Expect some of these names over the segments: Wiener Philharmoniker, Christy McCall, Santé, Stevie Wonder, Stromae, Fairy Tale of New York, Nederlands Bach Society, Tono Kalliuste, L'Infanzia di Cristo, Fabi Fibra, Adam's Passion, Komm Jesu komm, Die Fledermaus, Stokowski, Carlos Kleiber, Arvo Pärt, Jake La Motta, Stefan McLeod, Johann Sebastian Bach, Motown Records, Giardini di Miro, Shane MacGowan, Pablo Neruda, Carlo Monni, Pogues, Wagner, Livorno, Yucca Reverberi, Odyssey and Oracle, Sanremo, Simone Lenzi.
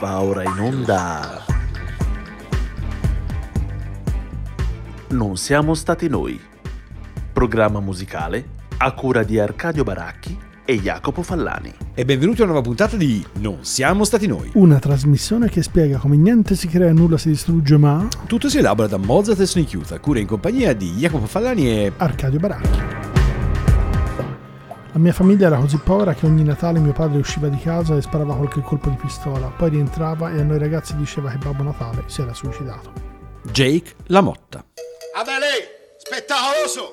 Va ora in onda Non siamo stati noi, programma musicale a cura di Arcadio Baracchi e Jacopo Fallani. E benvenuti a una nuova puntata di Non siamo stati noi, una trasmissione che spiega come niente si crea, nulla si distrugge, ma tutto si elabora da Mozart e Sonic Youth, a cura in compagnia di Jacopo Fallani e Arcadio Baracchi. La mia famiglia era così povera che ogni Natale mio padre usciva di casa e sparava qualche colpo di pistola, poi rientrava e a noi ragazzi diceva che Babbo Natale si era suicidato. Jake La Motta. Ah beh, lei, spettacoloso!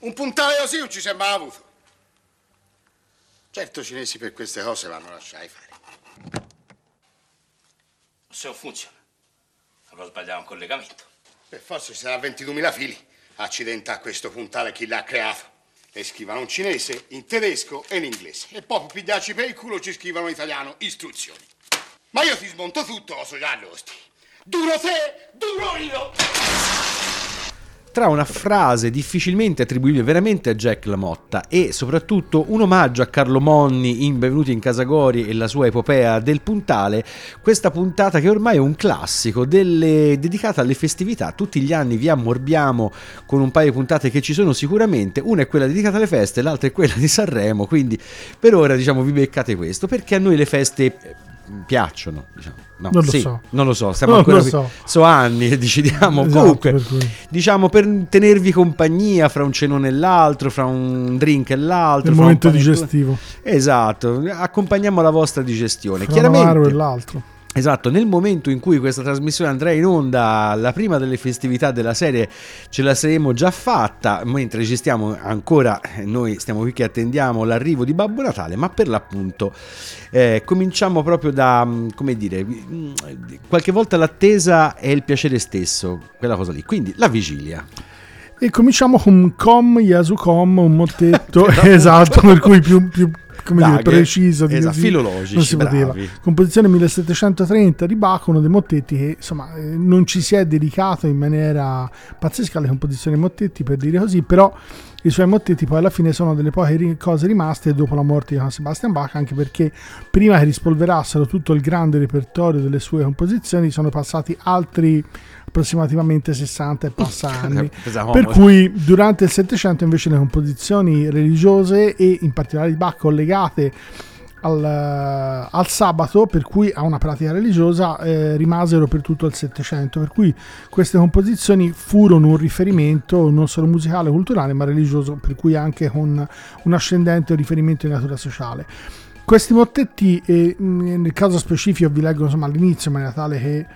Un puntale così non ci sembra avuto. Certo, i cinesi per queste cose vanno lasciati fare. Se non funziona, avrò sbagliato un collegamento. Per forza ci sarà 22.000 fili. Accidenti a questo puntale, chi l'ha creato? E scrivano in cinese, in tedesco e in inglese. E poi per pigliarci per il culo ci scrivano in italiano istruzioni. Ma io ti smonto tutto, lo so già all'osti. Duro te, duro io! Tra una frase difficilmente attribuibile veramente a Jack La Motta e soprattutto un omaggio a Carlo Monni in Benvenuti in Casa Gori e la sua epopea del puntale, questa puntata che ormai è un classico dedicata alle festività. Tutti gli anni vi ammorbiamo con un paio di puntate che ci sono sicuramente, una è quella dedicata alle feste, l'altra è quella di Sanremo, quindi per ora diciamo vi beccate questo, perché a noi le feste piacciono, diciamo. No, non lo so. Non lo so, stiamo ancora qui. So anni e decidiamo, esatto, comunque. Per diciamo per tenervi compagnia fra un cenone e l'altro, fra un drink e l'altro, il momento digestivo. Esatto, accompagniamo la vostra digestione. Fra chiaramente uno e l'altro. Esatto, nel momento in cui questa trasmissione andrà in onda, la prima delle festività della serie ce la saremo già fatta, mentre registriamo ancora, noi stiamo qui che attendiamo l'arrivo di Babbo Natale, ma per l'appunto cominciamo proprio da, come dire, qualche volta l'attesa è il piacere stesso, quella cosa lì, quindi la vigilia. E cominciamo con Komm Jesu komm, un mottetto, esatto, per cui più come Daghe, dire, preciso, esatto, così, filologici, non si poteva. Composizione 1730 di Bach, uno dei mottetti che insomma non ci si è dedicato in maniera pazzesca alle composizioni mottetti, per dire così, però i suoi mottetti poi alla fine sono delle poche cose rimaste dopo la morte di Johann Sebastian Bach, anche perché prima che rispolverassero tutto il grande repertorio delle sue composizioni sono passati altri approssimativamente 60 e passa anni, per cui durante il Settecento invece le composizioni religiose e in particolare di Bach collegate al sabato, per cui a una pratica religiosa, rimasero per tutto il Settecento, per cui queste composizioni furono un riferimento non solo musicale e culturale ma religioso, per cui anche con un ascendente riferimento di natura sociale. Questi mottetti, nel caso specifico vi leggo insomma all'inizio in maniera tale che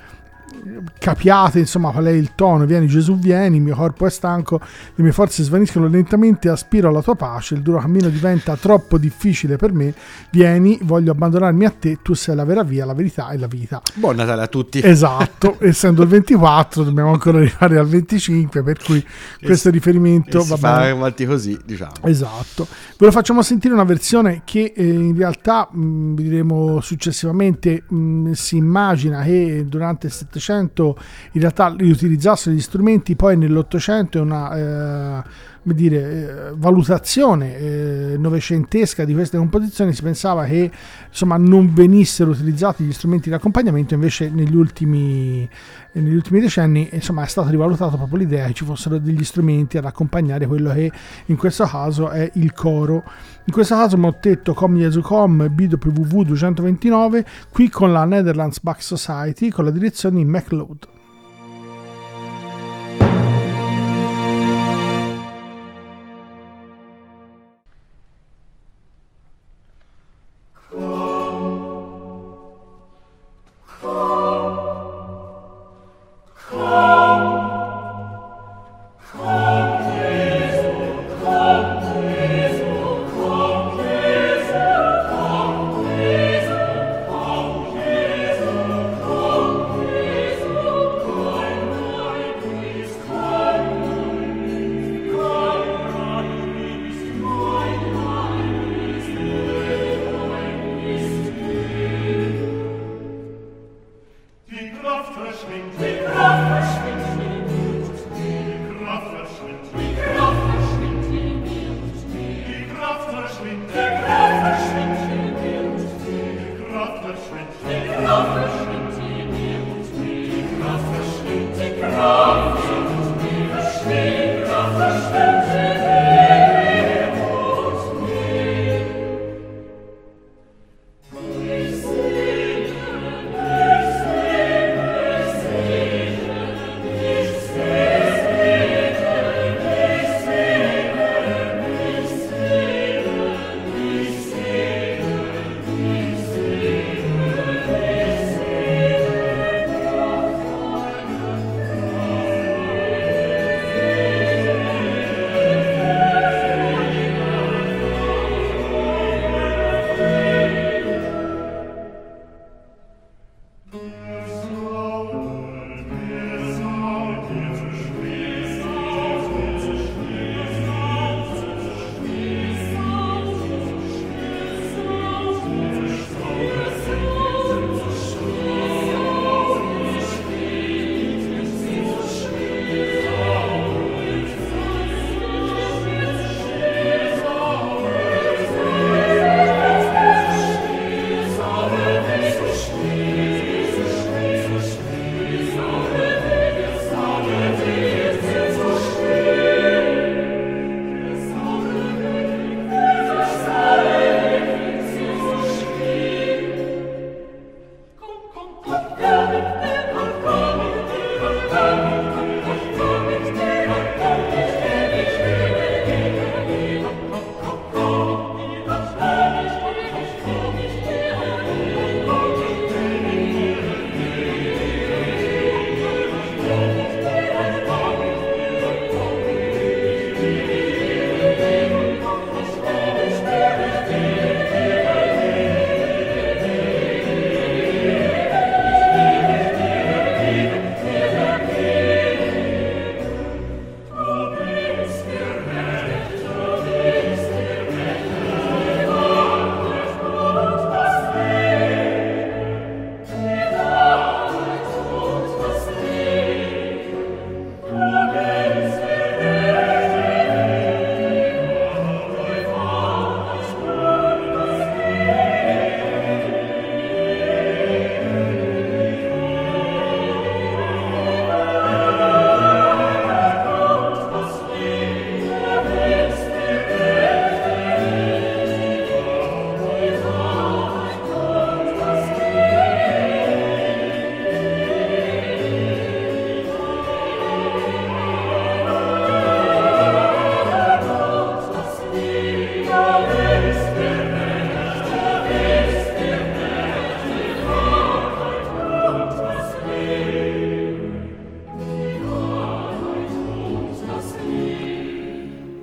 capiate insomma qual è il tono: vieni Gesù vieni, il mio corpo è stanco, le mie forze svaniscono lentamente, aspiro alla tua pace, il duro cammino diventa troppo difficile per me, vieni, voglio abbandonarmi a te, tu sei la vera via, la verità e la vita. Buon Natale a tutti. Esatto, essendo il 24 dobbiamo ancora arrivare al 25, per cui questo riferimento va bene, avanti così, diciamo. Esatto, ve lo facciamo sentire una versione che in realtà diremo successivamente, si immagina che durante il 700 in realtà riutilizzassero gli strumenti, poi nell'Ottocento è una valutazione novecentesca di queste composizioni, si pensava che insomma non venissero utilizzati gli strumenti di accompagnamento, invece negli ultimi decenni insomma è stata rivalutata proprio l'idea che ci fossero degli strumenti ad accompagnare quello che in questo caso è il coro. In questo caso mottetto Komm Jesu komm BWV 229, qui con la Nederlands Bach Society, con la direzione di MacLeod.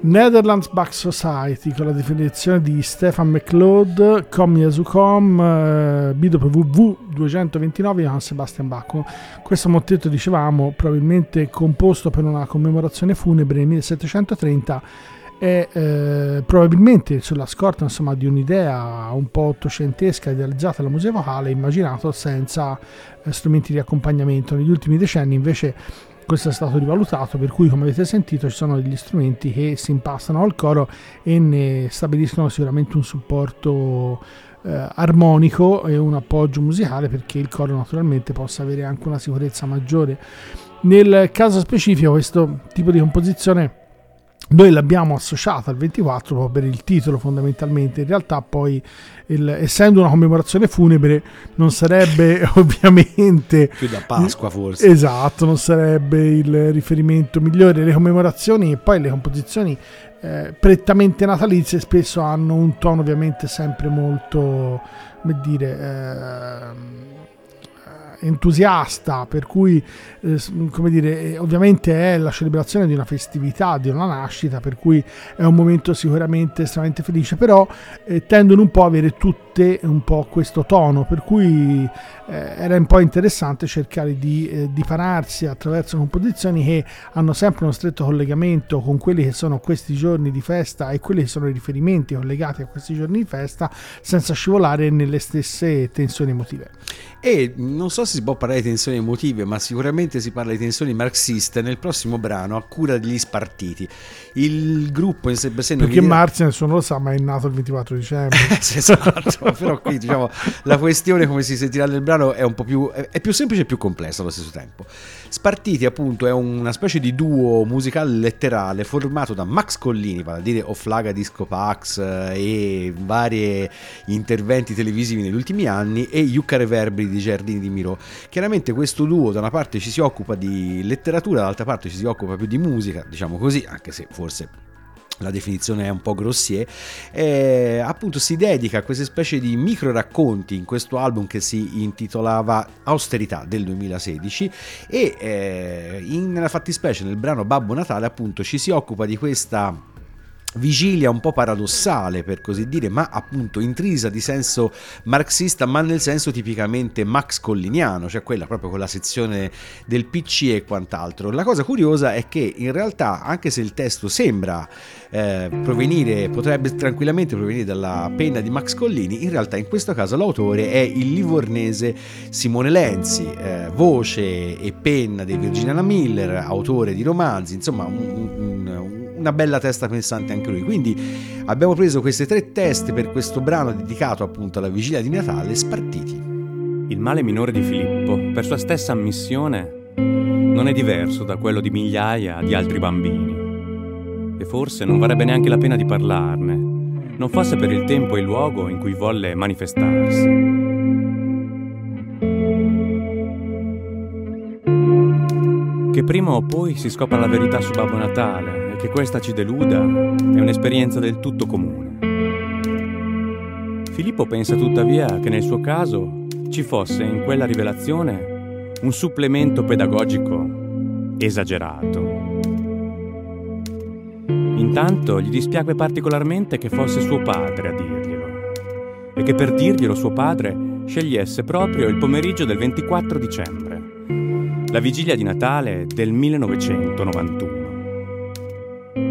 Nederlands Bach Society, con la definizione di Stefan McLeod, Komm Jesu komm, BWV 229, Johann Sebastian Bach. Questo mottetto, dicevamo, probabilmente composto per una commemorazione funebre nel 1730, è probabilmente sulla scorta, insomma, di un'idea un po' ottocentesca idealizzata alla musica vocale, immaginato senza strumenti di accompagnamento. Negli ultimi decenni invece questo è stato rivalutato, per cui, come avete sentito, ci sono degli strumenti che si impastano al coro e ne stabiliscono sicuramente un supporto armonico e un appoggio musicale, perché il coro naturalmente possa avere anche una sicurezza maggiore. Nel caso specifico questo tipo di composizione noi l'abbiamo associata al 24 per il titolo, fondamentalmente. In realtà poi, essendo una commemorazione funebre, non sarebbe ovviamente più da Pasqua, forse, esatto, non sarebbe il riferimento migliore. Le commemorazioni e poi le composizioni prettamente natalizie spesso hanno un tono ovviamente sempre molto, come dire, entusiasta, per cui come dire, ovviamente è la celebrazione di una festività, di una nascita, per cui è un momento sicuramente estremamente felice, però tendono un po' a avere tutte un po' questo tono, per cui era un po' interessante cercare di dipanarsi attraverso composizioni che hanno sempre uno stretto collegamento con quelli che sono questi giorni di festa e quelli che sono i riferimenti collegati a questi giorni di festa, senza scivolare nelle stesse tensioni emotive. E non so se si può parlare di tensioni emotive, ma sicuramente si parla di tensioni marxiste nel prossimo brano, a cura degli spartiti. Il gruppo in sé per sé non, perché Marx nessuno lo sa, ma è nato il 24 dicembre. Esatto, però qui diciamo la questione, come si sentirà nel brano, è un po' più, è più semplice e più complessa allo stesso tempo. Spartiti, appunto, è una specie di duo musicale letterale formato da Max Collini, vale a dire Offlaga Disco Pax e vari interventi televisivi negli ultimi anni, e Yucca Reverberi di Giardini di Miro. Chiaramente questo duo, da una parte ci si occupa di letteratura, dall'altra parte ci si occupa più di musica, diciamo così, anche se forse la definizione è un po' grossier. Appunto si dedica a queste specie di micro racconti in questo album che si intitolava Austerità del 2016, e nella fattispecie nel brano Babbo Natale, appunto, ci si occupa di questa vigilia un po' paradossale, per così dire, ma appunto intrisa di senso marxista, ma nel senso tipicamente Max Colliniano, cioè quella proprio con la sezione del PC e quant'altro. La cosa curiosa è che in realtà, anche se il testo sembra potrebbe tranquillamente provenire dalla penna di Max Collini, in realtà in questo caso l'autore è il livornese Simone Lenzi, voce e penna di Virginia Miller, autore di romanzi, insomma una bella testa pensante anche lui. Quindi abbiamo preso queste tre teste per questo brano dedicato appunto alla vigilia di Natale, Spartiti. Il male minore di Filippo, per sua stessa ammissione, non è diverso da quello di migliaia di altri bambini, e forse non varrebbe neanche la pena di parlarne, non fosse per il tempo e il luogo in cui volle manifestarsi. Che prima o poi si scopra la verità su Babbo Natale, che questa ci deluda, è un'esperienza del tutto comune. Filippo pensa tuttavia che nel suo caso ci fosse in quella rivelazione un supplemento pedagogico esagerato. Intanto gli dispiacque particolarmente che fosse suo padre a dirglielo, e che per dirglielo suo padre scegliesse proprio il pomeriggio del 24 dicembre, la vigilia di Natale del 1991.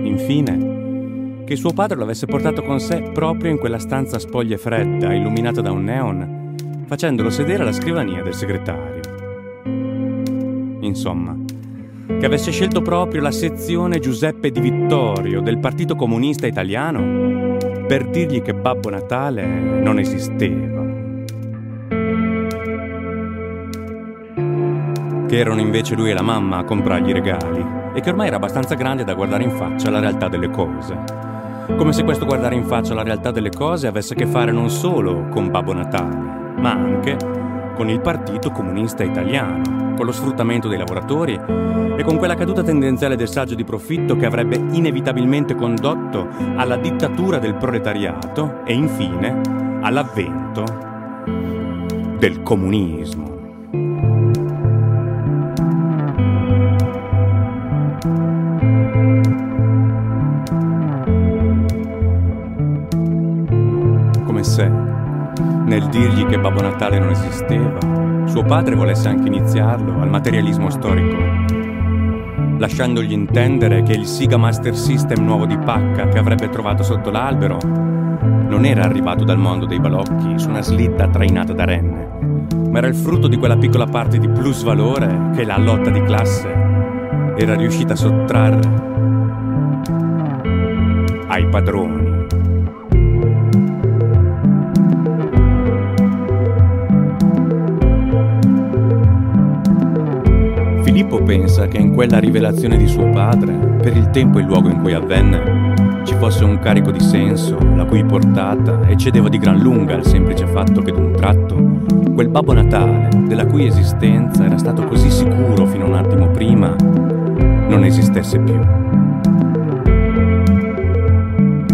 Infine, che suo padre lo avesse portato con sé proprio in quella stanza spoglia e fredda, illuminata da un neon, facendolo sedere alla scrivania del segretario. Insomma, che avesse scelto proprio la sezione Giuseppe Di Vittorio del Partito Comunista Italiano per dirgli che Babbo Natale non esisteva. Che erano invece lui e la mamma a comprargli i regali, e che ormai era abbastanza grande da guardare in faccia la realtà delle cose. Come se questo guardare in faccia la realtà delle cose avesse a che fare non solo con Babbo Natale, ma anche con il Partito Comunista Italiano, con lo sfruttamento dei lavoratori e con quella caduta tendenziale del saggio di profitto che avrebbe inevitabilmente condotto alla dittatura del proletariato e infine all'avvento del comunismo. dirgli che Babbo Natale non esisteva, suo padre volesse anche iniziarlo al materialismo storico, lasciandogli intendere che il Sega Master System nuovo di pacca che avrebbe trovato sotto l'albero non era arrivato dal mondo dei balocchi su una slitta trainata da renne, ma era il frutto di quella piccola parte di plusvalore che la lotta di classe era riuscita a sottrarre ai padroni. Filippo pensa che in quella rivelazione di suo padre, per il tempo e il luogo in cui avvenne, ci fosse un carico di senso, la cui portata eccedeva di gran lunga al semplice fatto che d'un tratto quel Babbo Natale, della cui esistenza era stato così sicuro fino a un attimo prima, non esistesse più.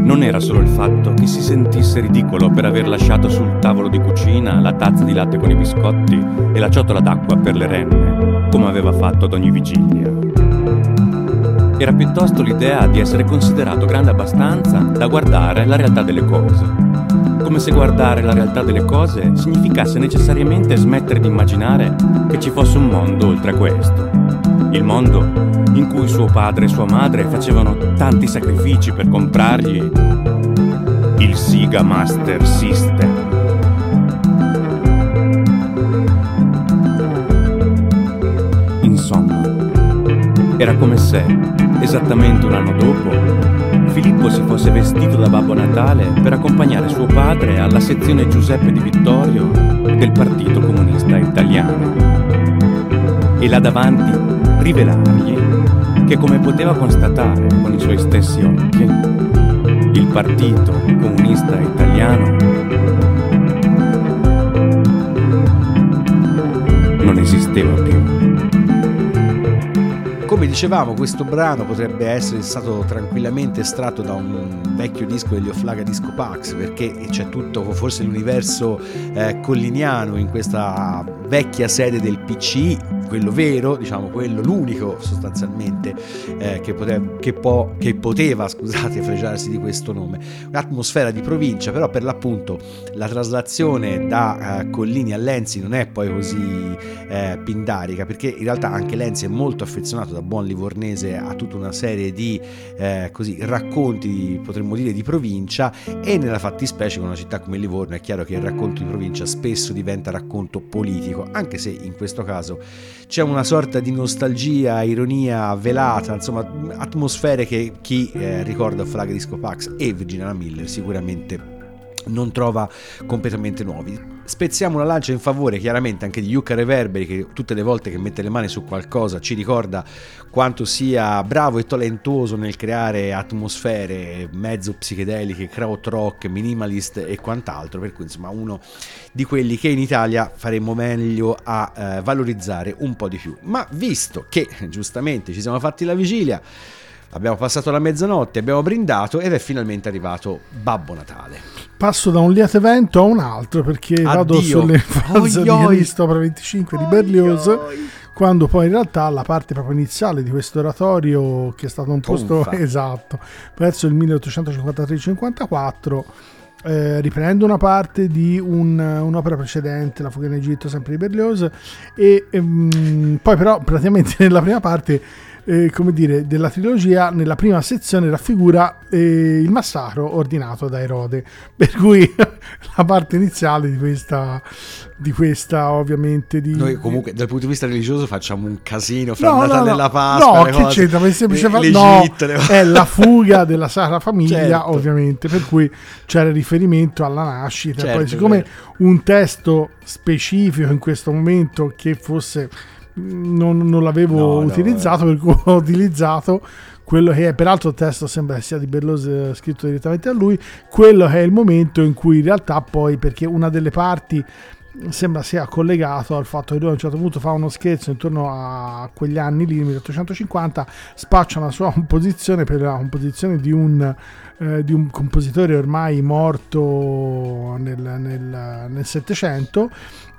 Non era solo il fatto che si sentisse ridicolo per aver lasciato sul tavolo di cucina la tazza di latte con i biscotti e la ciotola d'acqua per le renne, come aveva fatto ad ogni vigilia. Era piuttosto l'idea di essere considerato grande abbastanza da guardare la realtà delle cose, come se guardare la realtà delle cose significasse necessariamente smettere di immaginare che ci fosse un mondo oltre a questo. Il mondo in cui suo padre e sua madre facevano tanti sacrifici per comprargli il Sega Master System. Insomma, era come se, esattamente un anno dopo, Filippo si fosse vestito da Babbo Natale per accompagnare suo padre alla sezione Giuseppe Di Vittorio del Partito Comunista Italiano e là davanti rivelargli che, come poteva constatare con i suoi stessi occhi, il Partito Comunista Italiano non esisteva più. Come dicevamo, questo brano potrebbe essere stato tranquillamente estratto da un vecchio disco degli Offlaga Disco Pax, perché c'è tutto forse l'universo colliniano in questa vecchia sede del PCI, quello vero, diciamo, quello l'unico sostanzialmente che poteva fregiarsi di questo nome. Un'atmosfera di provincia, però per l'appunto la traslazione da Collini a Lenzi non è poi così pindarica, perché in realtà anche Lenzi è molto affezionato, da buon livornese, a tutta una serie di così racconti, potremmo dire, di provincia, e nella fattispecie con una città come Livorno è chiaro che il racconto di provincia spesso diventa racconto politico, anche se in questo caso c'è una sorta di nostalgia, ironia velata, insomma atmosfere che chi ricorda Offlaga Disco Pax e Virginia Miller sicuramente non trova completamente nuovi. Spezziamo una lancia in favore chiaramente anche di Yucca Reverberi, che tutte le volte che mette le mani su qualcosa ci ricorda quanto sia bravo e talentuoso nel creare atmosfere mezzo psichedeliche, krautrock, minimalist e quant'altro, per cui insomma uno di quelli che in Italia faremmo meglio a valorizzare un po' di più. Ma visto che giustamente ci siamo fatti la vigilia, abbiamo passato la mezzanotte, abbiamo brindato ed è finalmente arrivato Babbo Natale. Passo da un lieto evento a un altro, perché vado sull'Infanzia di Cristo, Opera 25 di Berlioz, quando poi in realtà la parte proprio iniziale di questo oratorio, che è stato composto esatto verso il 1853-54, riprende una parte di un'opera precedente, La fuga in Egitto, sempre di Berlioz, e poi però praticamente nella prima parte come dire, della trilogia, nella prima sezione raffigura il massacro ordinato da Erode, per cui la parte iniziale di questa ovviamente di noi comunque dal punto di vista religioso facciamo un casino fra Natale e la Pasqua, no, che c'entra, ma è semplice è la fuga della Sacra Famiglia, certo, ovviamente, per cui c'era riferimento alla nascita, certo, poi siccome un testo specifico in questo momento che fosse non l'avevo utilizzato, per cui ho utilizzato quello che è, peraltro il testo sembra sia di Berlioz, scritto direttamente a lui, quello che è il momento in cui in realtà poi, perché una delle parti sembra sia collegato al fatto che lui a un certo punto fa uno scherzo intorno a quegli anni lì, 1850, spaccia una sua composizione per la composizione di un compositore ormai morto nel Settecento,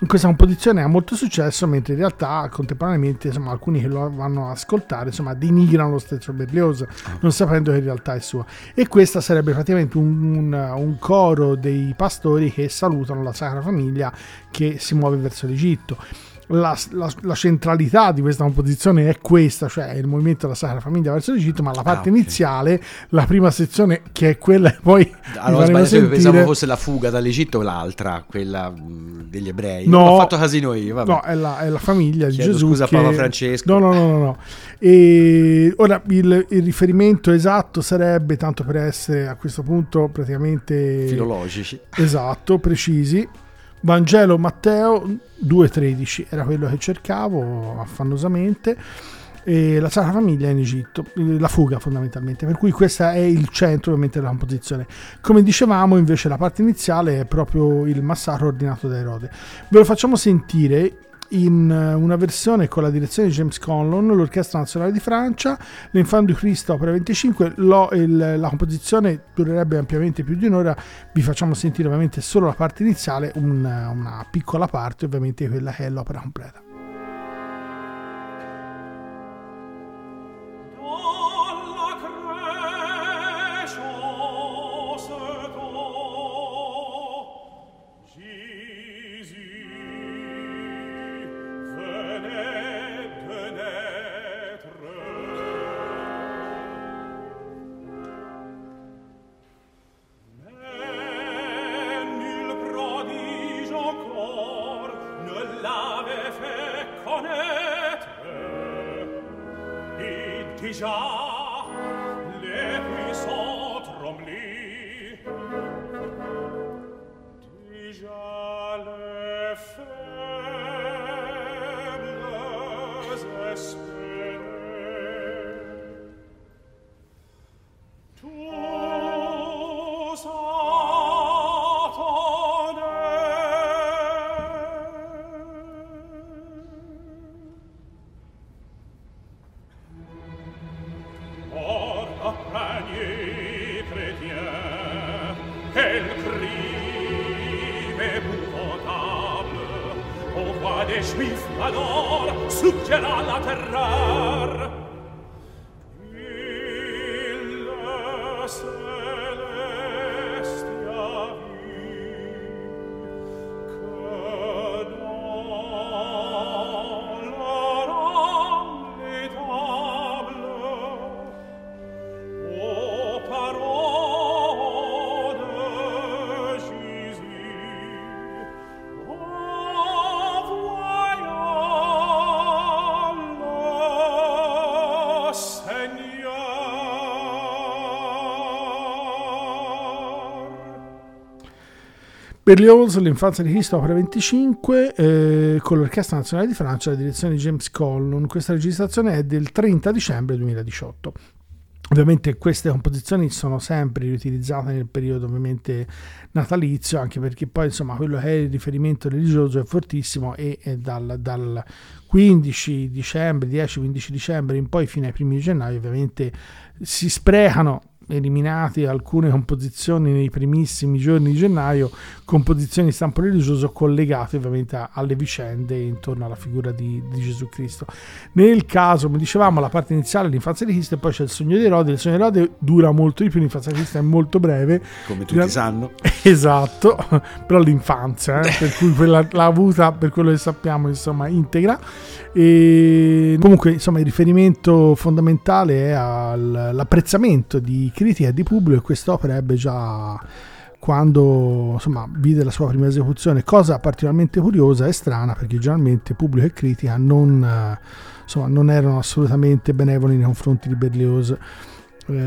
in questa composizione ha molto successo, mentre in realtà contemporaneamente, insomma, alcuni che lo vanno a ascoltare, insomma, denigrano lo stesso Berlioz, non sapendo che in realtà è suo. E questa sarebbe praticamente un coro dei pastori che salutano la Sacra Famiglia che si muove verso l'Egitto. La centralità di questa composizione è questa, cioè il movimento della Sacra Famiglia verso l'Egitto, ma la parte iniziale, la prima sezione, che è quella che poi pensavo fosse la fuga dall'Egitto, l'altra, quella degli ebrei. No, ho fatto casino io, vabbè. No, è la famiglia di Gesù. Scusa, che... Papa Francesco. No. E ora il riferimento esatto sarebbe, tanto per essere a questo punto praticamente filologici, esatto, precisi, Vangelo Matteo 2,13, era quello che cercavo affannosamente, e la Sacra Famiglia in Egitto, la fuga fondamentalmente, per cui questa è il centro ovviamente della composizione. Come dicevamo, invece, la parte iniziale è proprio il massacro ordinato da Erode. Ve lo facciamo sentire in una versione con la direzione di James Conlon, l'Orchestra Nazionale di Francia, L'Infanzia di Cristo, Opera 25. La composizione durerebbe ampiamente più di un'ora, vi facciamo sentire ovviamente solo la parte iniziale, una piccola parte ovviamente quella che è l'opera completa. Berlioz, L'Infanzia di Cristo, opera 25, con l'Orchestra Nazionale di Francia, la direzione di James Conlon. Questa registrazione è del 30 dicembre 2018. Ovviamente queste composizioni sono sempre riutilizzate nel periodo ovviamente natalizio, anche perché poi, insomma, quello che è il riferimento religioso è fortissimo, e è dal 10-15 dicembre in poi fino ai primi di gennaio ovviamente si sprecano, eliminate alcune composizioni nei primissimi giorni di gennaio, composizioni di stampo religioso collegate ovviamente alle vicende intorno alla figura di Gesù Cristo. Nel caso, come dicevamo, la parte iniziale è l'Infanzia di Cristo e poi c'è il Sogno di Erode. Il Sogno di Erode dura molto di più, l'Infanzia di Cristo è molto breve, come tutti sanno, esatto, però l'Infanzia per cui quella l'ha avuta, per quello che sappiamo, insomma, integra. E comunque, insomma, il riferimento fondamentale è all'apprezzamento di critica e di pubblico, e quest'opera ebbe già quando, insomma, vide la sua prima esecuzione, cosa particolarmente curiosa e strana, perché generalmente pubblico e critica non erano assolutamente benevoli nei confronti di Berlioz.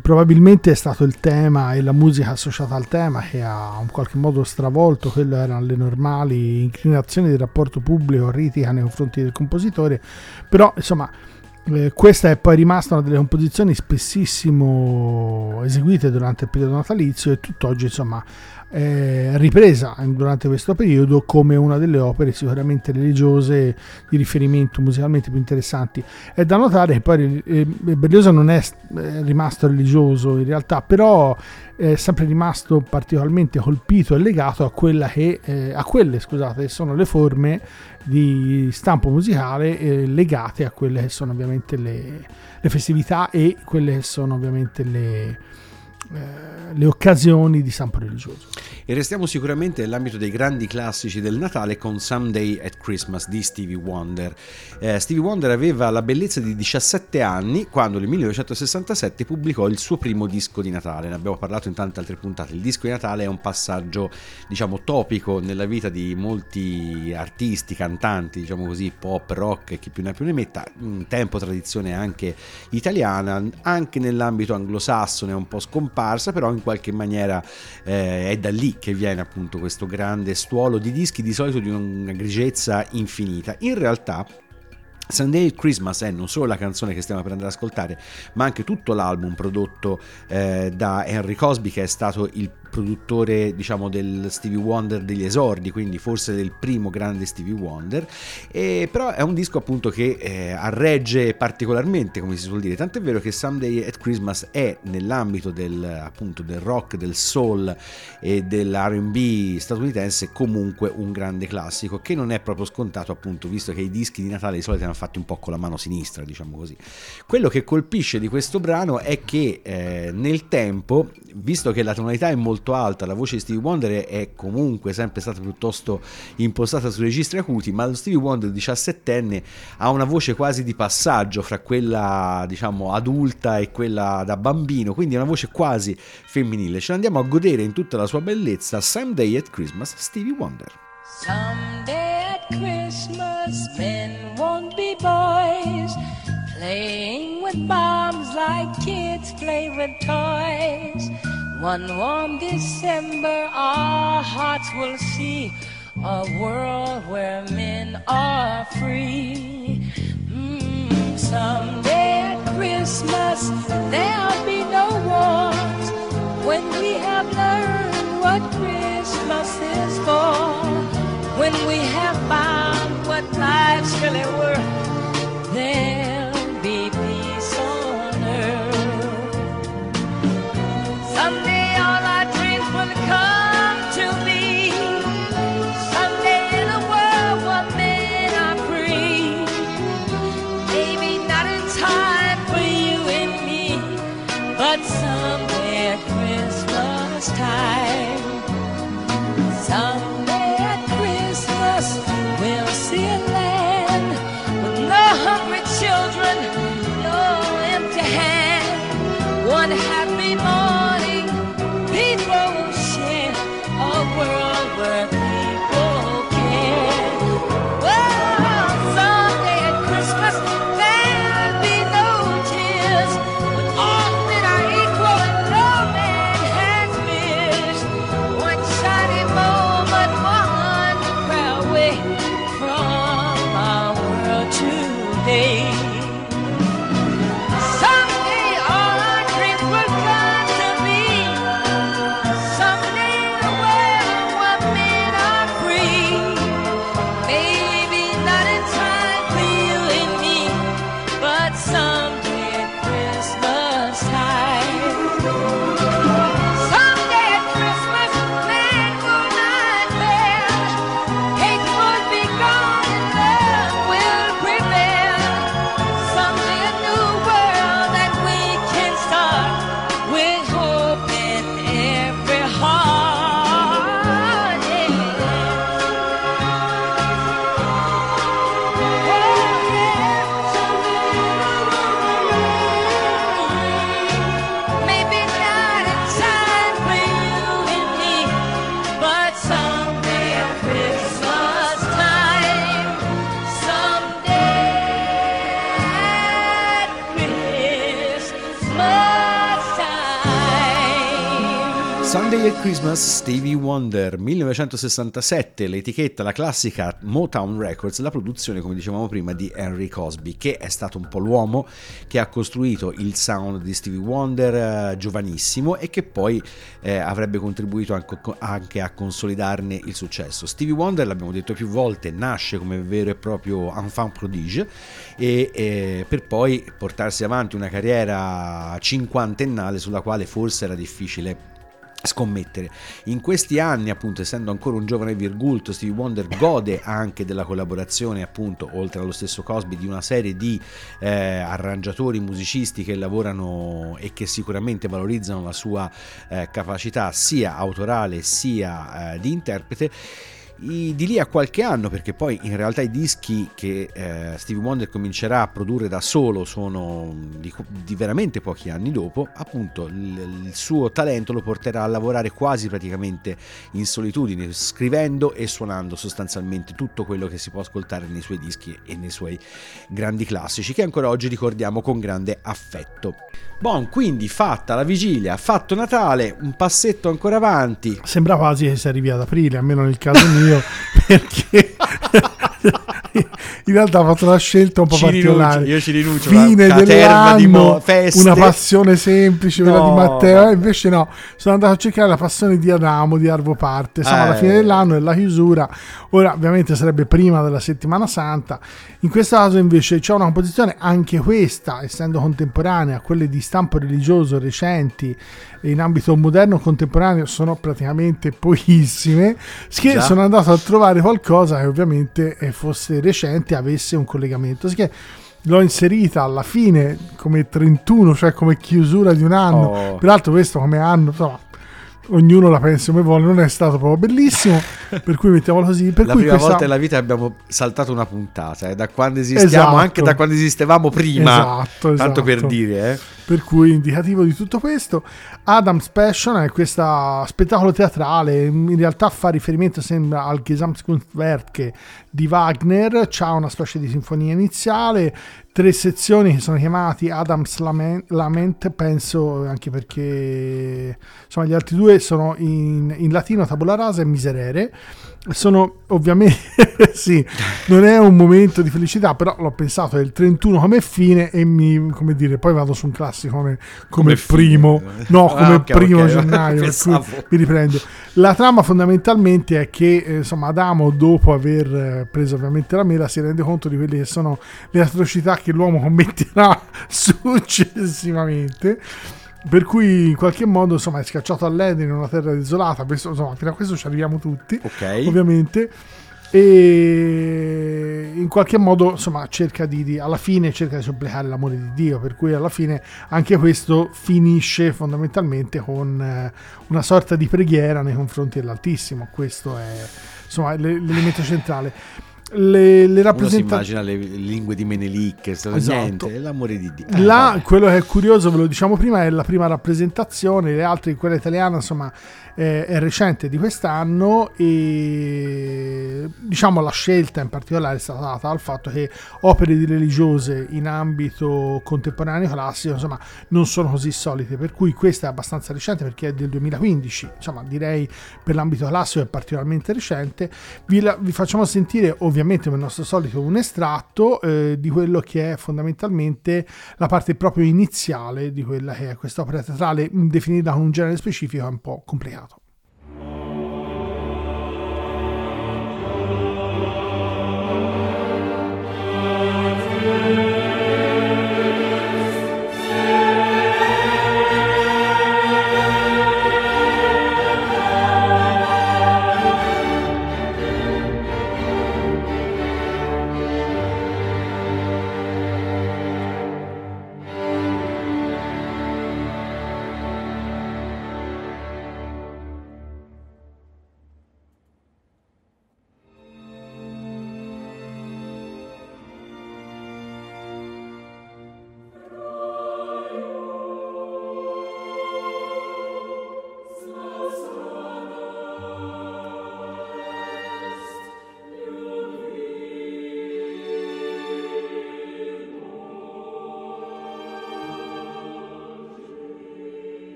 Probabilmente è stato il tema e la musica associata al tema che ha in qualche modo stravolto quello erano le normali inclinazioni del rapporto pubblico-critica nei confronti del compositore, però, insomma, questa è poi rimasta una delle composizioni spessissimo eseguite durante il periodo natalizio, e tutt'oggi, insomma, ripresa durante questo periodo come una delle opere sicuramente religiose di riferimento musicalmente più interessanti. È da notare che poi Berlioz non è rimasto religioso in realtà, però è sempre rimasto particolarmente colpito e legato a quelle che sono le forme di stampo musicale legate a quelle che sono ovviamente le festività e quelle che sono ovviamente le occasioni di stampo religioso. E restiamo sicuramente nell'ambito dei grandi classici del Natale con Someday at Christmas di Stevie Wonder. Stevie Wonder aveva la bellezza di 17 anni quando nel 1967 pubblicò il suo primo disco di Natale. Ne abbiamo parlato in tante altre puntate. Il disco di Natale è un passaggio, diciamo, topico nella vita di molti artisti, cantanti, diciamo così, pop, rock e chi più ne ha più ne metta, in tempo tradizione anche italiana, anche nell'ambito anglosassone è un po' scomparsa, però in qualche maniera è da lì che viene appunto questo grande stuolo di dischi, di solito di una grigezza infinita. In realtà Sunday Christmas è non solo la canzone che stiamo per andare ad ascoltare, ma anche tutto l'album prodotto da Henry Cosby, che è stato il produttore, diciamo, del Stevie Wonder degli esordi, quindi forse del primo grande Stevie Wonder. E però è un disco appunto che arregge particolarmente, come si suol dire, tant'è vero che Someday at Christmas è nell'ambito del, appunto, del rock, del soul e dell'R&B statunitense comunque un grande classico, che non è proprio scontato, appunto, visto che i dischi di Natale di solito hanno fatti un po' con la mano sinistra, diciamo così. Quello che colpisce di questo brano è che nel tempo, visto che la tonalità è molto alta, la voce di Stevie Wonder è comunque sempre stata piuttosto impostata su registri acuti, ma lo Stevie Wonder 17enne ha una voce quasi di passaggio fra quella, diciamo, adulta e quella da bambino, quindi è una voce quasi femminile. Ce l'andiamo a godere in tutta la sua bellezza. Someday at Christmas, Stevie Wonder. Someday at Christmas men won't be boys, playing with bombs like kids play with toys. One warm December our hearts will see a world where men are free. Someday at Christmas there'll be no wars when we have learned what Christmas is for. When we have found what life's really worth, there'll be peace on earth. Someday all our dreams will come to be. Someday in a world where men are free. Maybe not in time for you and me, but someday at Christmas time. Someday at Christmas we'll see a land with no hungry children, no empty hand. One happy morning day. Someday all our dreams will come to Sunday at Christmas, Stevie Wonder, 1967, l'etichetta, la classica Motown Records, la produzione, come dicevamo prima, di Henry Cosby, che è stato un po' l'uomo che ha costruito il sound di Stevie Wonder giovanissimo e che poi avrebbe contribuito anche a consolidarne il successo. Stevie Wonder, l'abbiamo detto più volte, nasce come vero e proprio enfant prodige e per poi portarsi avanti una carriera cinquantennale sulla quale forse era difficile scommettere. In questi anni, appunto, essendo ancora un giovane virgulto, Stevie Wonder gode anche della collaborazione, appunto, oltre allo stesso Cosby, di una serie di arrangiatori, musicisti che lavorano e che sicuramente valorizzano la sua capacità sia autorale sia di interprete. Di lì a qualche anno, perché poi in realtà i dischi che Stevie Wonder comincerà a produrre da solo sono di veramente pochi anni dopo, appunto il suo talento lo porterà a lavorare quasi praticamente in solitudine, scrivendo e suonando sostanzialmente tutto quello che si può ascoltare nei suoi dischi e nei suoi grandi classici, che ancora oggi ricordiamo con grande affetto. Bon, quindi fatta la vigilia, fatto Natale, un passetto ancora avanti. Sembra quasi che si arrivi ad aprile, almeno nel caso mio. Perché in realtà ho fatto una scelta un po' particolare. Io ci rinuncio. Fine dell'anno, di feste. Una passione semplice, quella di Matteo. Invece no, sono andato a cercare la passione di Adamo, di Arvo Parte. Siamo alla fine dell'anno e la chiusura. Ora ovviamente sarebbe prima della Settimana Santa. In questo caso invece c'è una composizione, anche questa essendo contemporanea a quelle di stampo religioso recenti e in ambito moderno contemporaneo, sono praticamente pochissime. Che sono andato a trovare qualcosa che ovviamente fosse recente, avesse un collegamento, che l'ho inserita alla fine come 31, cioè come chiusura di un anno. Peraltro questo come anno, insomma, ognuno la pensa come vuole, non è stato proprio bellissimo, per cui mettiamolo così. Per la cui prima volta nella vita abbiamo saltato una puntata, da quando esistiamo, anche da quando esistevamo prima, tanto per dire. Per cui indicativo di tutto questo, Adam's Passion è questo spettacolo teatrale, in realtà fa riferimento, sembra, al Gesamtkunstwerk di Wagner, c'ha una specie di sinfonia iniziale, tre sezioni che sono chiamati Adam's Lament, penso anche perché insomma gli altri due sono in latino, Tabula Rasa e Miserere. Sono ovviamente sì, non è un momento di felicità, però l'ho pensato è il 31 come fine e come dire, poi vado su un classico come primo fine. Primo gennaio, per cui mi riprendo. La trama fondamentalmente è che insomma Adamo, dopo aver preso ovviamente la mela, si rende conto di quelle che sono le atrocità che l'uomo commetterà successivamente, per cui in qualche modo insomma è scacciato all'Eden, in una terra desolata. Questo, insomma, fino a questo ci arriviamo tutti, ovviamente, e in qualche modo insomma alla fine cerca di supplicare l'amore di Dio, per cui alla fine anche questo finisce fondamentalmente con una sorta di preghiera nei confronti dell'Altissimo. Questo è insomma l'elemento centrale. Le rappresentazioni, si immagina le lingue di Menelik, niente, l'amore di Dio. Quello che è curioso, ve lo diciamo prima, è la prima rappresentazione, le altre, quella italiana insomma è recente, di quest'anno, e diciamo la scelta in particolare è stata data al fatto che opere religiose in ambito contemporaneo classico insomma non sono così solite, per cui questa è abbastanza recente perché è del 2015, insomma direi per l'ambito classico è particolarmente recente. Vi facciamo sentire ovviamente, come il nostro solito, un estratto di quello che è fondamentalmente la parte proprio iniziale di quella che è quest'opera teatrale, definita con un genere specifico è un po' complicato.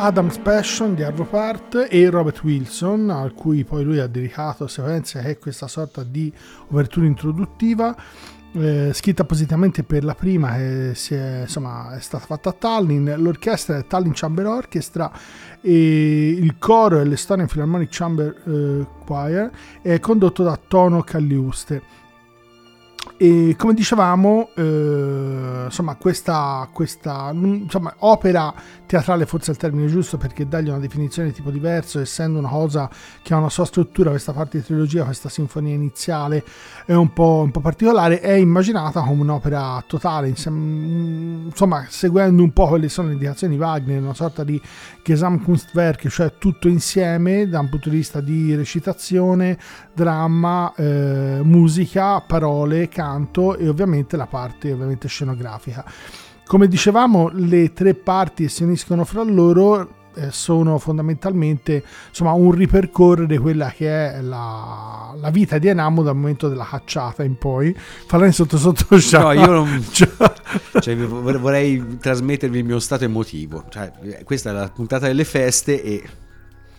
Adam's Passion di Arvo Pärt e Robert Wilson, al cui poi lui ha dedicato Sequenza, che è questa sorta di overture introduttiva scritta appositamente per la prima, che è stata fatta a Tallinn. L'orchestra è Tallinn Chamber Orchestra e il coro è l'Estonian Philharmonic Chamber Choir, è condotto da Tono Kalliuste. E come dicevamo, questa opera teatrale, forse è il termine giusto perché dargli una definizione di tipo diverso, essendo una cosa che ha una sua struttura, questa parte di trilogia, questa sinfonia iniziale è un po' particolare, è immaginata come un'opera totale, insomma seguendo un po' quelle sono le indicazioni di Wagner, una sorta di Gesamtkunstwerk, cioè tutto insieme da un punto di vista di recitazione, dramma, musica, parole, canto e ovviamente la parte scenografica. Come dicevamo, le tre parti che si uniscono fra loro sono fondamentalmente un ripercorrere quella che è la vita di Enamo dal momento della cacciata in poi. Fallani sotto vorrei trasmettervi il mio stato emotivo, questa è la puntata delle feste e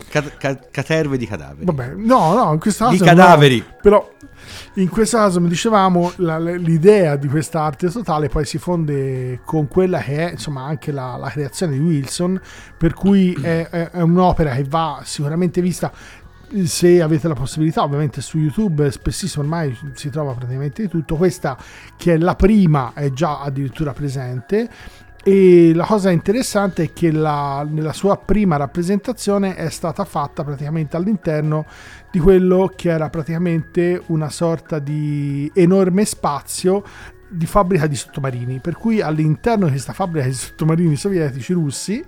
caterve di cadaveri. Vabbè, no, in questo caso di cadaveri. No, però in questo caso, come dicevamo, l'idea di questa arte totale poi si fonde con quella che è anche la creazione di Wilson, per cui è un'opera che va sicuramente vista. Se avete la possibilità, ovviamente su YouTube spessissimo ormai si trova praticamente di tutto. Questa, che è la prima, è già addirittura presente. E la cosa interessante è che nella sua prima rappresentazione è stata fatta praticamente all'interno di quello che era praticamente una sorta di enorme spazio di fabbrica di sottomarini, per cui all'interno di questa fabbrica di sottomarini sovietici russi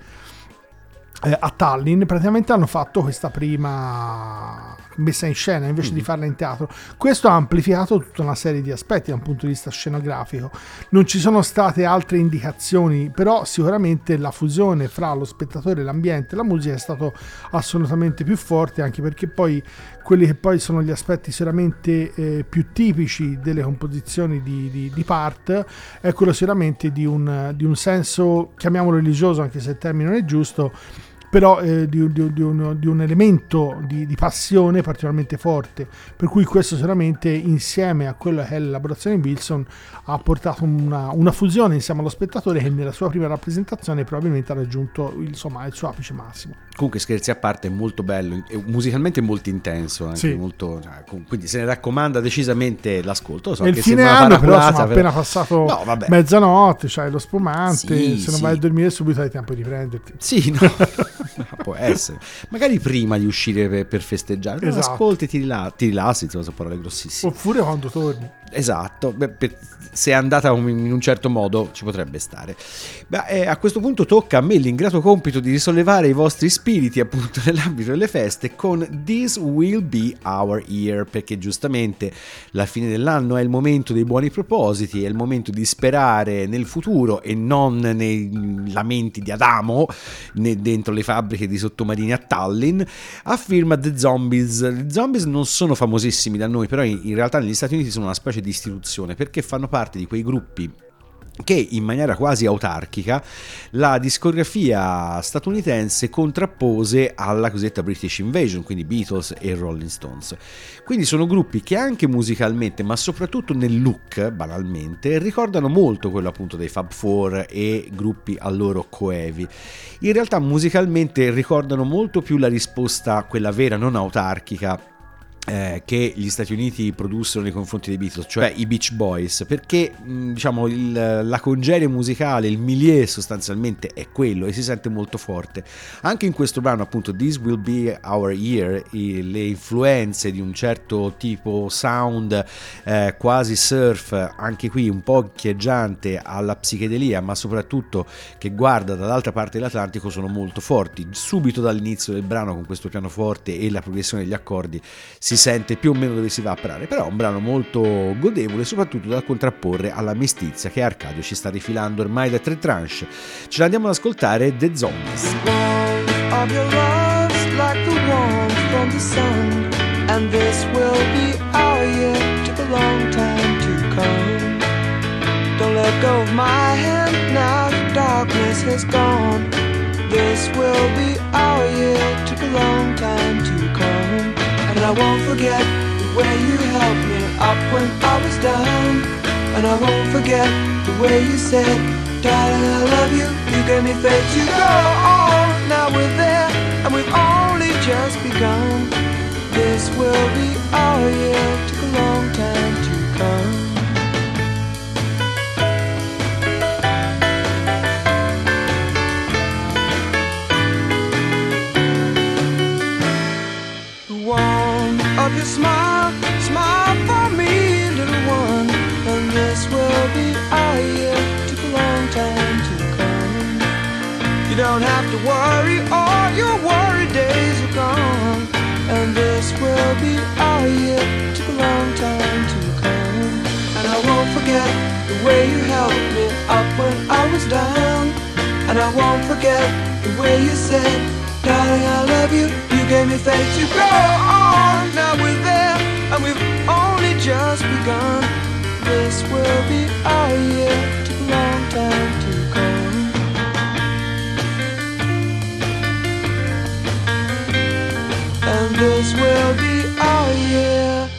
a Tallinn praticamente hanno fatto questa prima messa in scena invece di farla in teatro. Questo ha amplificato tutta una serie di aspetti da un punto di vista scenografico. Non ci sono state altre indicazioni, però sicuramente la fusione fra lo spettatore, l'ambiente e la musica è stato assolutamente più forte, anche perché poi quelli che poi sono gli aspetti sicuramente più tipici delle composizioni di Part è quello sicuramente di un senso, chiamiamolo religioso anche se il termine non è giusto, però di un elemento di passione particolarmente forte, per cui questo sicuramente insieme a quella che è l'elaborazione di Wilson ha portato una fusione insieme allo spettatore che nella sua prima rappresentazione probabilmente ha raggiunto il suo apice massimo. Comunque scherzi a parte, è molto bello, musicalmente molto intenso, anche sì. Molto, quindi se ne raccomanda decisamente l'ascolto. So e che il fine anno però appena passato mezzanotte, lo spumante, sì, se non vai a dormire subito hai tempo di prenderti. Sì, no. Può essere magari prima di uscire per festeggiare, esatto. Ascolti, ti rilassi, sono parole grossissime, oppure quando torni, esatto. Se è andata in un certo modo ci potrebbe stare. A questo punto tocca a me l'ingrato compito di risollevare i vostri spiriti appunto nell'ambito delle feste con This Will Be Our Year, perché giustamente la fine dell'anno è il momento dei buoni propositi, è il momento di sperare nel futuro e non nei lamenti di Adamo né dentro le fabbriche di sottomarini a Tallinn, a firma The Zombies. I Zombies non sono famosissimi da noi, però in realtà negli Stati Uniti sono una specie di istituzione, perché fanno parte di quei gruppi che in maniera quasi autarchica la discografia statunitense contrappose alla cosiddetta British Invasion, quindi Beatles e Rolling Stones. Quindi sono gruppi che anche musicalmente, ma soprattutto nel look, banalmente, ricordano molto quello appunto dei Fab Four e gruppi a loro coevi. In realtà musicalmente ricordano molto più la risposta, quella vera, non autarchica, che gli Stati Uniti produssero nei confronti dei Beatles, cioè i Beach Boys, perché la congerie musicale, il milieu sostanzialmente è quello e si sente molto forte. Anche in questo brano appunto This Will Be Our Year, le influenze di un certo tipo sound quasi surf, anche qui un po' chieggiante alla psichedelia, ma soprattutto che guarda dall'altra parte dell'Atlantico, sono molto forti. Subito dall'inizio del brano con questo pianoforte e la progressione degli accordi si sente più o meno dove si va a parare, però è un brano molto godevole, soprattutto da contrapporre alla mestizia che Arcadio ci sta rifilando ormai da tre tranche. Ce la andiamo ad ascoltare, The Zombies. I won't forget the way you helped me up when I was down. And I won't forget the way you said, darling, I love you. You gave me faith to go on. Now we're there, and we've only just begun. This will be our year, took a long time to come. Your smile, smile for me, little one, and this will be our year, took a long time to come. You don't have to worry, all your worry days are gone, and this will be our year, took a long time to come. And I won't forget the way you helped me up when I was down, and I won't forget the way you said, darling, I love you. You gave me faith to go on. Now we're there, and we've only just begun. This will be our year, took a long time to come. And this will be our year,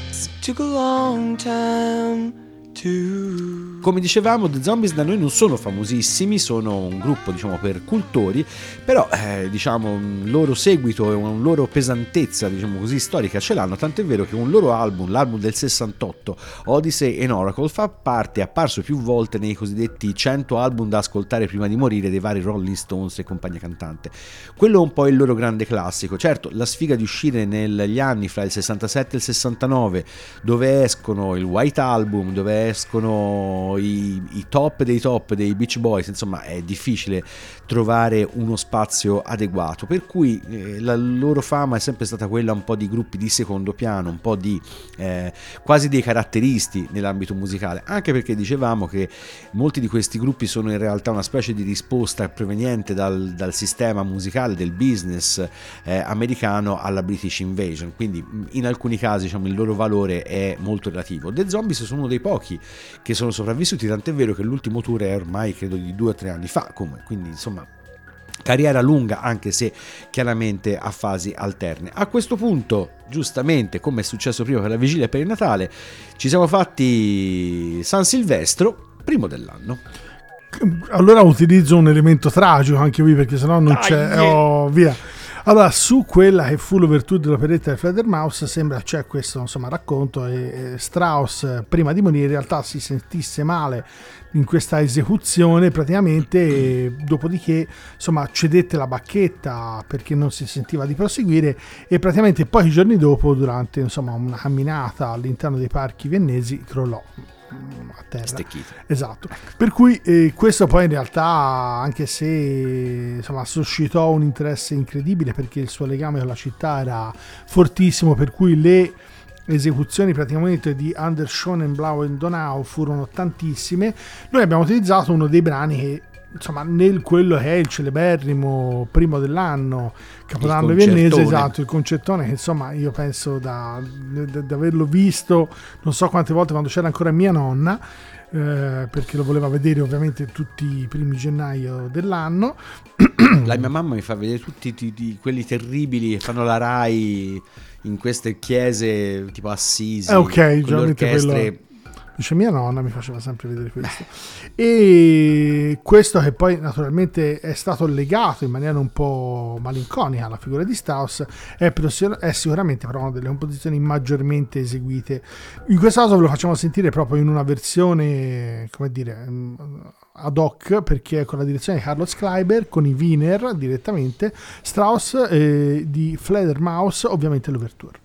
took a long time to. Come dicevamo, The Zombies da noi non sono famosissimi, sono un gruppo diciamo per cultori, però diciamo un loro seguito e una loro pesantezza diciamo così storica ce l'hanno, tant'è vero che un loro album, l'album del 68, Odyssey and Oracle, fa parte, è apparso più volte nei cosiddetti 100 album da ascoltare prima di morire dei vari Rolling Stones e compagnia cantante. Quello è un po' il loro grande classico. Certo, la sfiga di uscire negli anni fra il 67 e il 69, dove escono il White Album, dove escono I top dei Beach Boys, insomma è difficile trovare uno spazio adeguato, per cui la loro fama è sempre stata quella un po' di gruppi di secondo piano, un po' di quasi dei caratteristi nell'ambito musicale, anche perché dicevamo che molti di questi gruppi sono in realtà una specie di risposta proveniente dal sistema musicale del business americano alla British Invasion, quindi in alcuni casi diciamo il loro valore è molto relativo. The Zombies sono uno dei pochi che sono sopravvissuti, tant'è vero che l'ultimo tour è ormai credo di 2 o 3 anni fa, quindi insomma carriera lunga, anche se chiaramente a fasi alterne. A questo punto, giustamente, come è successo prima per la vigilia e per il Natale, ci siamo fatti San Silvestro, primo dell'anno. Allora utilizzo un elemento tragico anche qui, perché sennò non c'è. Oh, via. Allora, su quella che fu l'ouverture dell'operetta di Fledermaus sembra c'è questo insomma racconto, e Strauss prima di morire in realtà si sentisse male in questa esecuzione praticamente, e dopodiché insomma cedette la bacchetta perché non si sentiva di proseguire, e praticamente pochi giorni dopo, durante insomma una camminata all'interno dei parchi viennesi, crollò a terra. Stecchito. Esatto. Per cui questo poi in realtà, anche se insomma suscitò un interesse incredibile perché il suo legame con la città era fortissimo, per cui le esecuzioni praticamente di Anderson, Blau e Donau furono tantissime. Noi abbiamo utilizzato uno dei brani che insomma nel quello che è il celeberrimo primo dell'anno, Capodanno viennese, esatto, il concertone, che insomma io penso da averlo visto non so quante volte quando c'era ancora mia nonna, perché lo voleva vedere ovviamente tutti i primi gennaio dell'anno. La mia mamma mi fa vedere tutti quelli terribili che fanno la Rai in queste chiese tipo Assisi, ok, con le orchestre. Dice mia nonna mi faceva sempre vedere questo, e questo che poi naturalmente è stato legato in maniera un po' malinconica alla figura di Strauss è sicuramente però una delle composizioni maggiormente eseguite. In questo caso ve lo facciamo sentire proprio in una versione, come dire, ad hoc, perché è con la direzione di Carlos Kleiber, con i Wiener direttamente, Strauss di Fledermaus, ovviamente l'ouverture.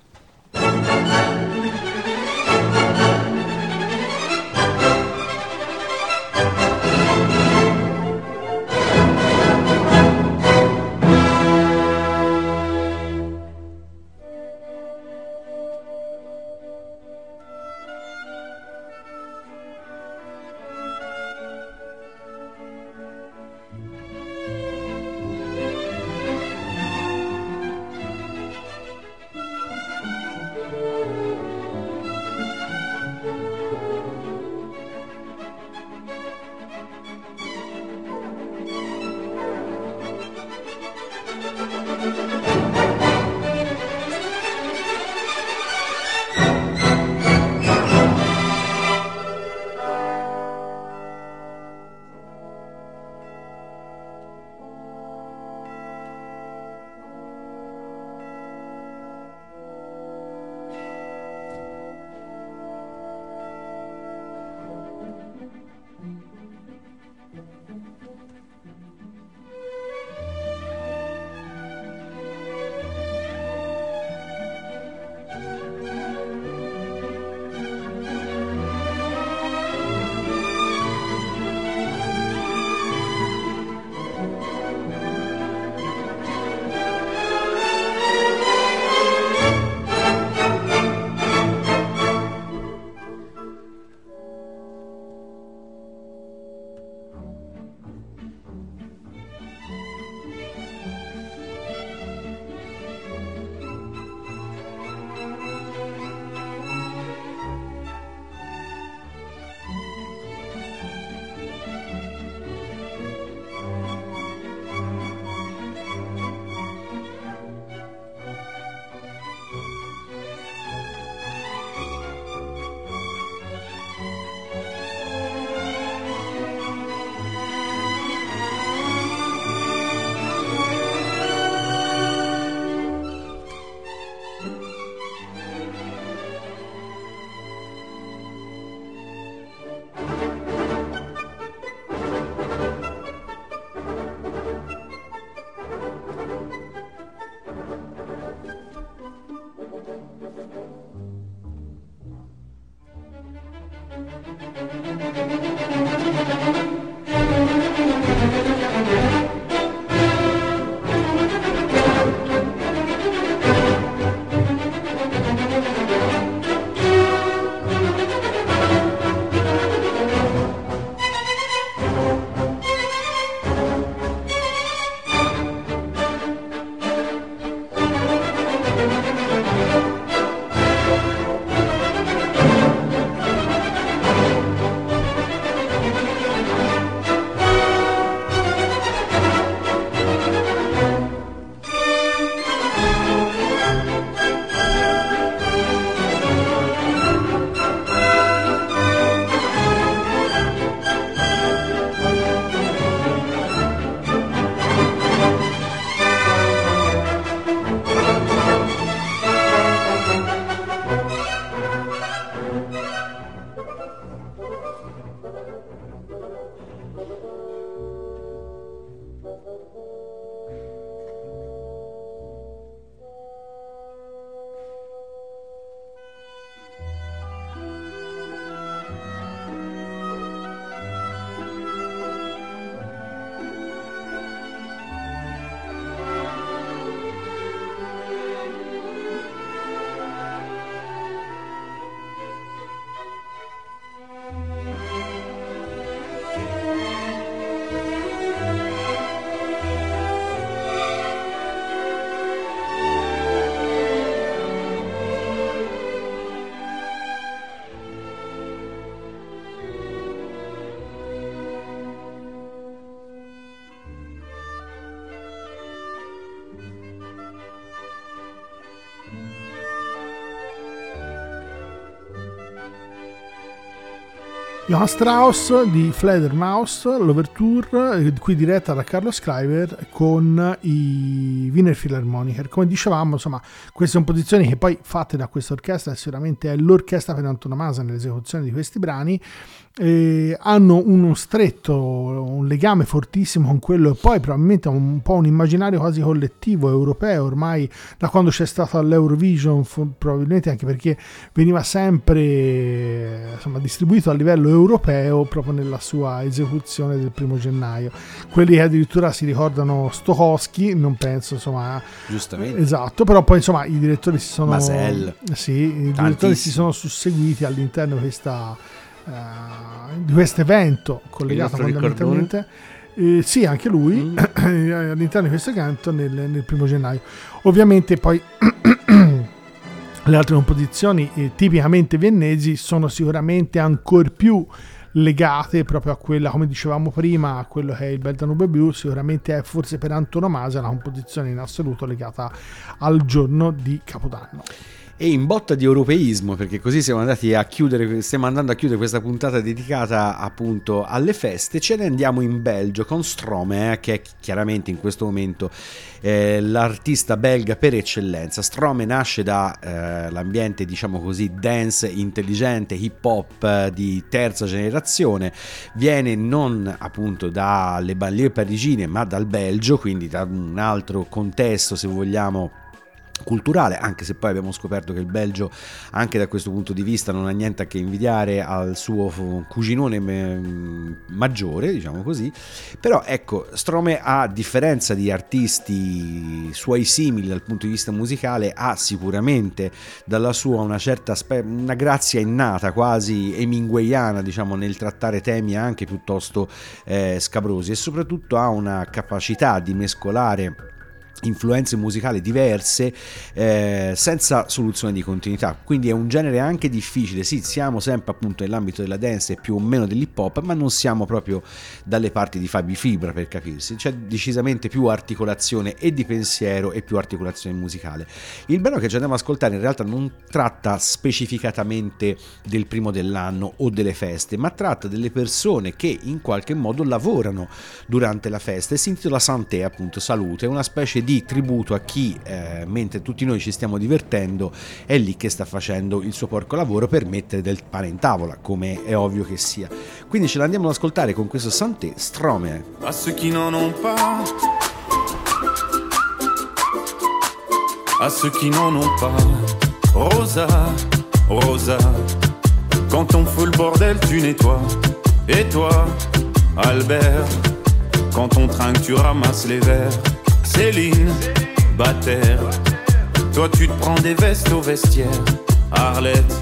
Johann Strauss di Fledermaus, l'ouverture qui diretta da Carlos Kleiber con i Wiener Philharmoniker. Come dicevamo, insomma, queste composizioni che poi fatte da questa orchestra, sicuramente è l'orchestra per antonomasia nell'esecuzione di questi brani, hanno uno stretto, un legame fortissimo con quello e poi probabilmente un po' un immaginario quasi collettivo europeo ormai da quando c'è stato l'Eurovision, probabilmente anche perché veniva sempre, insomma, distribuito a livello europeo proprio nella sua esecuzione del 1 gennaio. Quelli che addirittura si ricordano Stokowski, non penso, insomma, giustamente, esatto, però poi insomma i direttori si sono susseguiti all'interno di questo evento collegato fondamentalmente sì, anche lui all'interno di questo canto nel 1 gennaio. Ovviamente poi le altre composizioni tipicamente viennesi sono sicuramente ancor più legate proprio a quella, come dicevamo prima, a quello che è il Bel Danube Blu. Sicuramente è forse per antonomasia la composizione in assoluto legata al giorno di Capodanno. E in botta di europeismo, perché così stiamo andando a chiudere questa puntata dedicata appunto alle feste, ce ne andiamo in Belgio con Stromae, che è chiaramente in questo momento l'artista belga per eccellenza. Stromae nasce dall'ambiente, diciamo così, dance, intelligente, hip hop di terza generazione, viene non appunto dalle banlieue parigine ma dal Belgio, quindi da un altro contesto, se vogliamo, culturale, anche se poi abbiamo scoperto che il Belgio anche da questo punto di vista non ha niente a che invidiare al suo cuginone maggiore, diciamo così. Però ecco, Stromae, a differenza di artisti suoi simili dal punto di vista musicale, ha sicuramente dalla sua una certa una grazia innata, quasi hemingwayana, diciamo, nel trattare temi anche piuttosto scabrosi, e soprattutto ha una capacità di mescolare influenze musicali diverse senza soluzione di continuità, quindi è un genere anche difficile. Sì, siamo sempre appunto nell'ambito della dance e più o meno dell'hip hop, ma non siamo proprio dalle parti di Fabi Fibra, per capirsi. C'è decisamente più articolazione e di pensiero e più articolazione musicale. Il brano che ci andiamo ad ascoltare in realtà non tratta specificatamente del primo dell'anno o delle feste, ma tratta delle persone che in qualche modo lavorano durante la festa, e si intitola Santé, appunto salute, una specie di tributo a chi mentre tutti noi ci stiamo divertendo è lì che sta facendo il suo porco lavoro per mettere del pane in tavola, come è ovvio che sia. Quindi ce l'andiamo ad ascoltare con questo Santé, Stromae. A ceux qui n'en ont pas, à ceux qui n'en ont pas, Rosa, Rosa, quand on fout le bordel tu nettoies, et toi Albert, quand on trinque tu ramasses les verres, Céline, Bater, toi tu te prends des vestes au vestiaire, Arlette,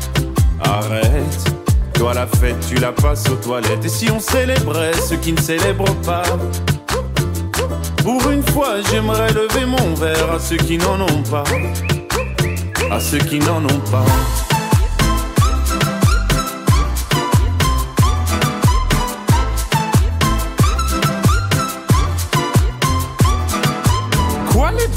arrête, toi la fête tu la passes aux toilettes. Et si on célébrait ceux qui ne célèbrent pas, pour une fois j'aimerais lever mon verre à ceux qui n'en ont pas, à ceux qui n'en ont pas.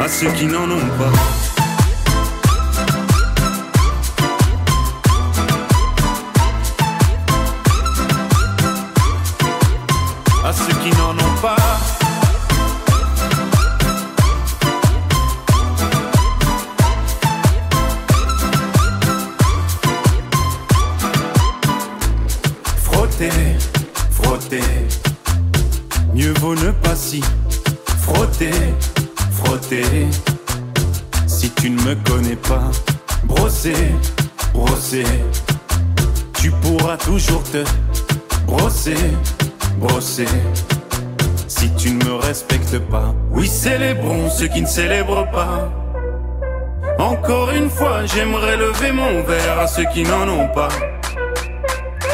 À ceux qui n'en ont pas, à ceux qui n'en ont pas, frotter, frotter, mieux vaut ne pas s'y frotter. Frotter, si tu ne me connais pas, brosser, brosser, tu pourras toujours te brosser, brosser, si tu ne me respectes pas. Oui, célébrons ceux qui ne célèbrent pas. Encore une fois, j'aimerais lever mon verre à ceux qui n'en ont pas,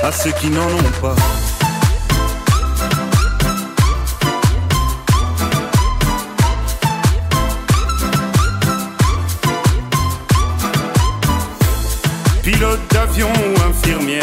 à ceux qui n'en ont pas. Pilote d'avion ou infirmière,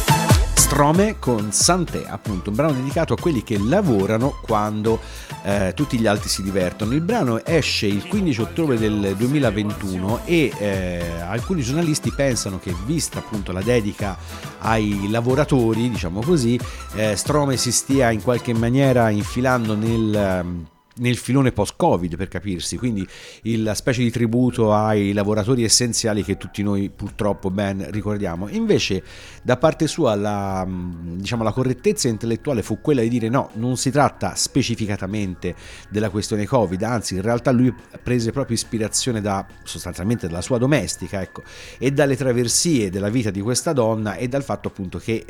Stromae con Santé, appunto un brano dedicato a quelli che lavorano quando tutti gli altri si divertono. Il brano esce il 15 ottobre del 2021 e alcuni giornalisti pensano che, vista appunto la dedica ai lavoratori, diciamo così, Stromae si stia in qualche maniera infilando nel filone post-Covid, per capirsi, quindi la specie di tributo ai lavoratori essenziali che tutti noi purtroppo ben ricordiamo. Invece da parte sua la correttezza intellettuale fu quella di dire no, non si tratta specificatamente della questione Covid, anzi in realtà lui prese proprio ispirazione sostanzialmente dalla sua domestica, ecco, e dalle traversie della vita di questa donna e dal fatto appunto che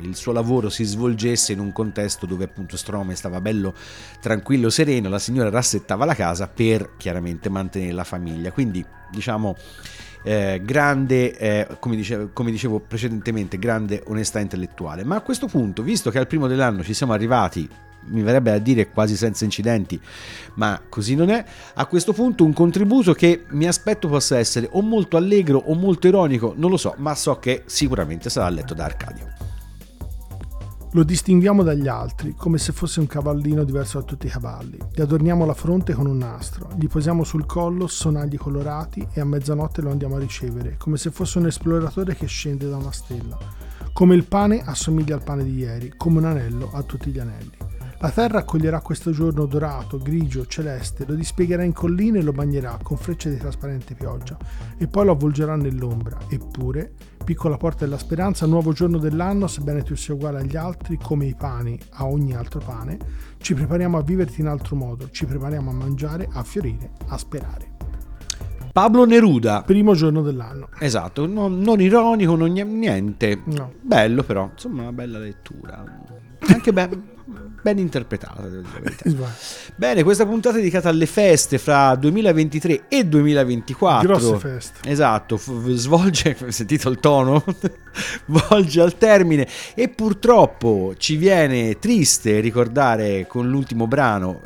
il suo lavoro si svolgesse in un contesto dove appunto Stromae stava bello tranquillo, sereno, la signora rassettava la casa per chiaramente mantenere la famiglia. Quindi diciamo grande, come dicevo precedentemente, grande onestà intellettuale. Ma a questo punto, visto che al primo dell'anno ci siamo arrivati, mi verrebbe a dire quasi senza incidenti, ma così non è, a questo punto un contributo che mi aspetto possa essere o molto allegro o molto ironico, non lo so, ma so che sicuramente sarà letto da Arcadio. Lo distinguiamo dagli altri, come se fosse un cavallino diverso da tutti i cavalli. Gli adorniamo la fronte con un nastro, gli posiamo sul collo sonagli colorati e a mezzanotte lo andiamo a ricevere, come se fosse un esploratore che scende da una stella. Come il pane assomiglia al pane di ieri, come un anello a tutti gli anelli. La terra accoglierà questo giorno dorato, grigio, celeste, lo dispiegherà in colline e lo bagnerà con frecce di trasparente pioggia, e poi lo avvolgerà nell'ombra, eppure... Piccola porta della speranza, nuovo giorno dell'anno, sebbene tu sia uguale agli altri, come i pani a ogni altro pane, ci prepariamo a viverti in altro modo, ci prepariamo a mangiare, a fiorire, a sperare. Pablo Neruda. Primo giorno dell'anno. Esatto, no, non ironico, non niente. No. Bello però, insomma una bella lettura. Anche ben interpretata. Bene, questa puntata è dedicata alle feste fra 2023 e 2024. Grosse feste. Esatto, svolge, sentito il tono? Volge al termine e purtroppo ci viene triste ricordare con l'ultimo brano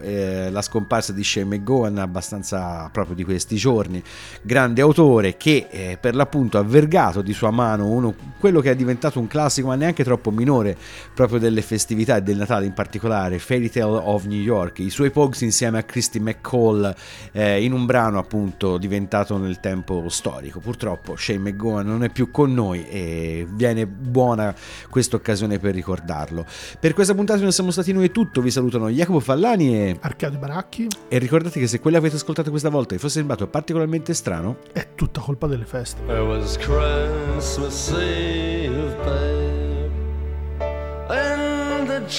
la scomparsa di Shane MacGowan, abbastanza proprio di questi giorni, grande autore che per l'appunto ha vergato di sua mano quello che è diventato un classico, ma neanche troppo minore, proprio delle festività e del Natale in particolare, Fairy Tale of New York, i suoi Pogues insieme a Christy McCall in un brano appunto diventato nel tempo storico. Purtroppo Shane MacGowan non è più con noi e viene buona questa occasione per ricordarlo. Per questa puntata noi siamo stati noi, è tutto, vi salutano Jacopo Fallani e Arcadio Baracchi, e ricordate che se quello avete ascoltato questa volta vi fosse sembrato particolarmente strano, è tutta colpa delle feste. It was Christmas Eve, babe.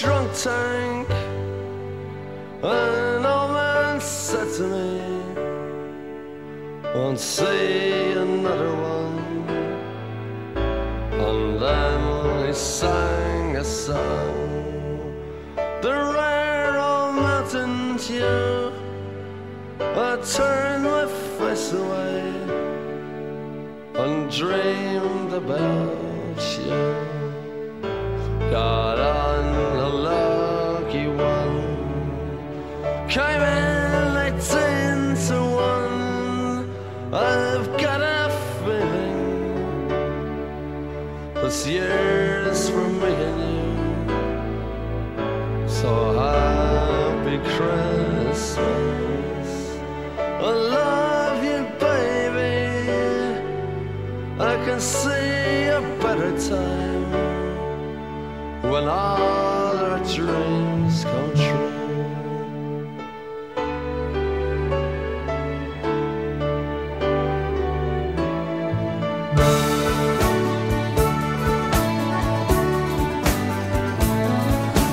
Drunk tank, an old man said to me, won't see another one. And then he sang a song, the rare old mountain dew. I turned my face away and dreamed about you. Got on a lucky one, came in 18 to 1. I've got a feeling this year's for me and you. So happy Christmas, I love you baby. I can see a better time when all our dreams come true.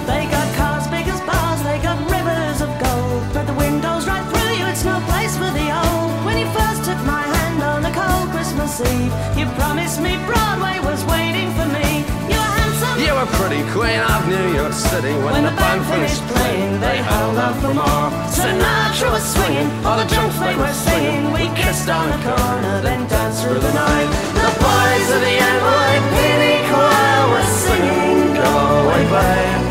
They got cars big as bars, they got rivers of gold, but the windows right through you, it's no place for the old. When you first took my hand on a cold Christmas Eve, you promised kiss me, Broadway was waiting for me. You were handsome, you were pretty, queen of New York City. When the band finished playing, they held out for more. Sinatra was swinging, all the junk they were singing. We kissed on the corner, then danced through the night. The boys of the NYPD choir were singing, go away, babe.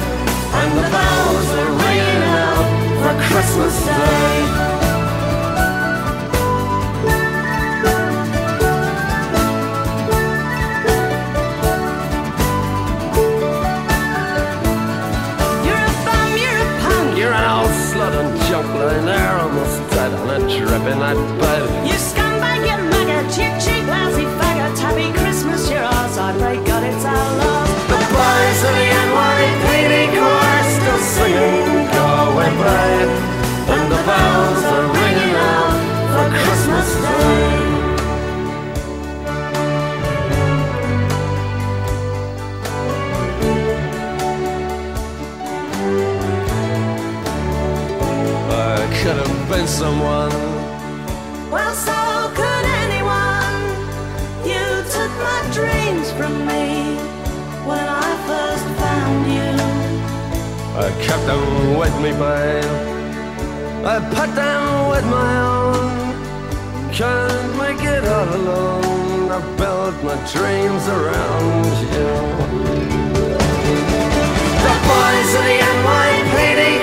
And the bells were ringing out for Christmas Day. And they're almost dead on a trip in that bed. You scumbag, you maggot, you cheap, lousy faggot. Happy Christmas, you're ours, I pray God it's our love. The boys of the NYPD choir still singing, go away, babe. And the bells are ringing out for Christmas Day. Could have been someone. Well, so could anyone. You took my dreams from me when I first found you. I kept them with me, babe. I put them with my own. Can't make it all alone. I built my dreams around you. The boys of the NYPD